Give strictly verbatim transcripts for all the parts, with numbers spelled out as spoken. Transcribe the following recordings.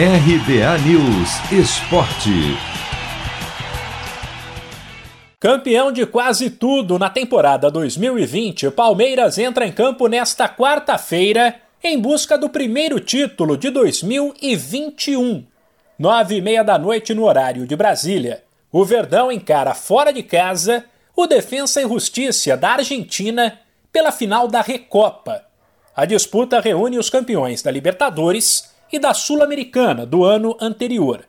R B A News Esporte. Campeão de quase tudo na temporada dois mil e vinte, Palmeiras entra em campo nesta quarta-feira em busca do primeiro título de dois mil e vinte e um. Nove e meia da noite no horário de Brasília. O Verdão encara fora de casa o Defensa e Justicia da Argentina pela final da Recopa. A disputa reúne os campeões da Libertadores e da Sul-Americana do ano anterior.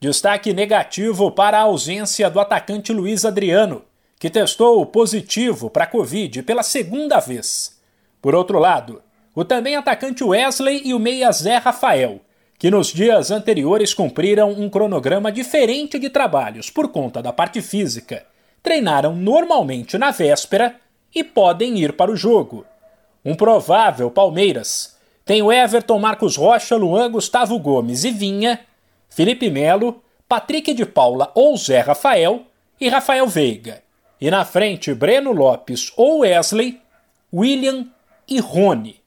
Destaque negativo para a ausência do atacante Luiz Adriano, que testou positivo para a Covid pela segunda vez. Por outro lado, o também atacante Wesley e o meia Zé Rafael, que nos dias anteriores cumpriram um cronograma diferente de trabalhos por conta da parte física, treinaram normalmente na véspera e podem ir para o jogo. Um provável Palmeiras tem o Everton, Marcos Rocha, Luan, Gustavo Gomes e Vinha, Felipe Melo, Patrick de Paula ou Zé Rafael e Rafael Veiga. E na frente, Breno Lopes ou Wesley, William e Rony.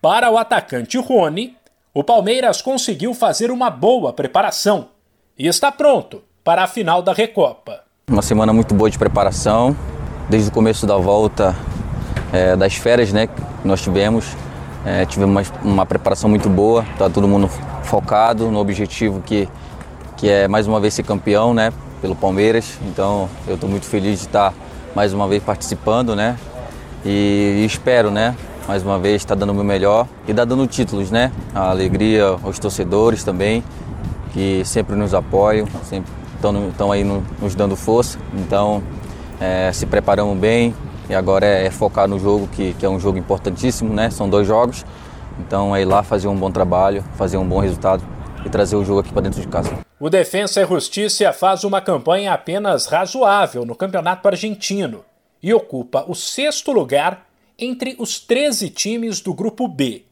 Para o atacante Rony, o Palmeiras conseguiu fazer uma boa preparação e está pronto para a final da Recopa. Uma semana muito boa de preparação, desde o começo da volta é, das férias, né, que nós tivemos. É, tivemos uma, uma preparação muito boa, tá todo mundo focado no objetivo que, que é mais uma vez ser campeão, né, pelo Palmeiras. Então eu estou muito feliz de estar mais uma vez participando, né, e, e espero, né, mais uma vez estar dando o meu melhor e estar dando títulos, né, a alegria aos torcedores também, que sempre nos apoiam, sempre estão aí no, nos dando força. Então é, se preparamos bem. E agora é, é focar no jogo, que, que é um jogo importantíssimo, né? São dois jogos. Então é ir lá fazer um bom trabalho, fazer um bom resultado e trazer o jogo aqui para dentro de casa. O Defensa e Justiça faz uma campanha apenas razoável no Campeonato Argentino e ocupa o sexto lugar entre os treze times do Grupo B.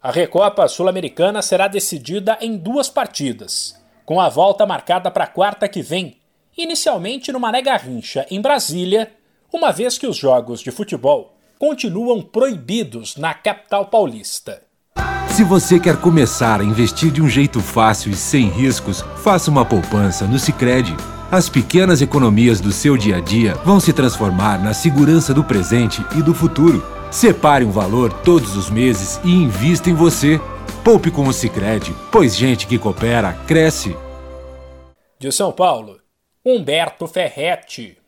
A Recopa Sul-Americana será decidida em duas partidas, com a volta marcada para quarta que vem, inicialmente no Mané Garrincha, em Brasília, uma vez que os jogos de futebol continuam proibidos na capital paulista. Se você quer começar a investir de um jeito fácil e sem riscos, faça uma poupança no Sicredi. As pequenas economias do seu dia a dia vão se transformar na segurança do presente e do futuro. Separe um valor todos os meses e invista em você. Poupe com o Sicredi, pois gente que coopera, cresce. De São Paulo, Humberto Ferretti.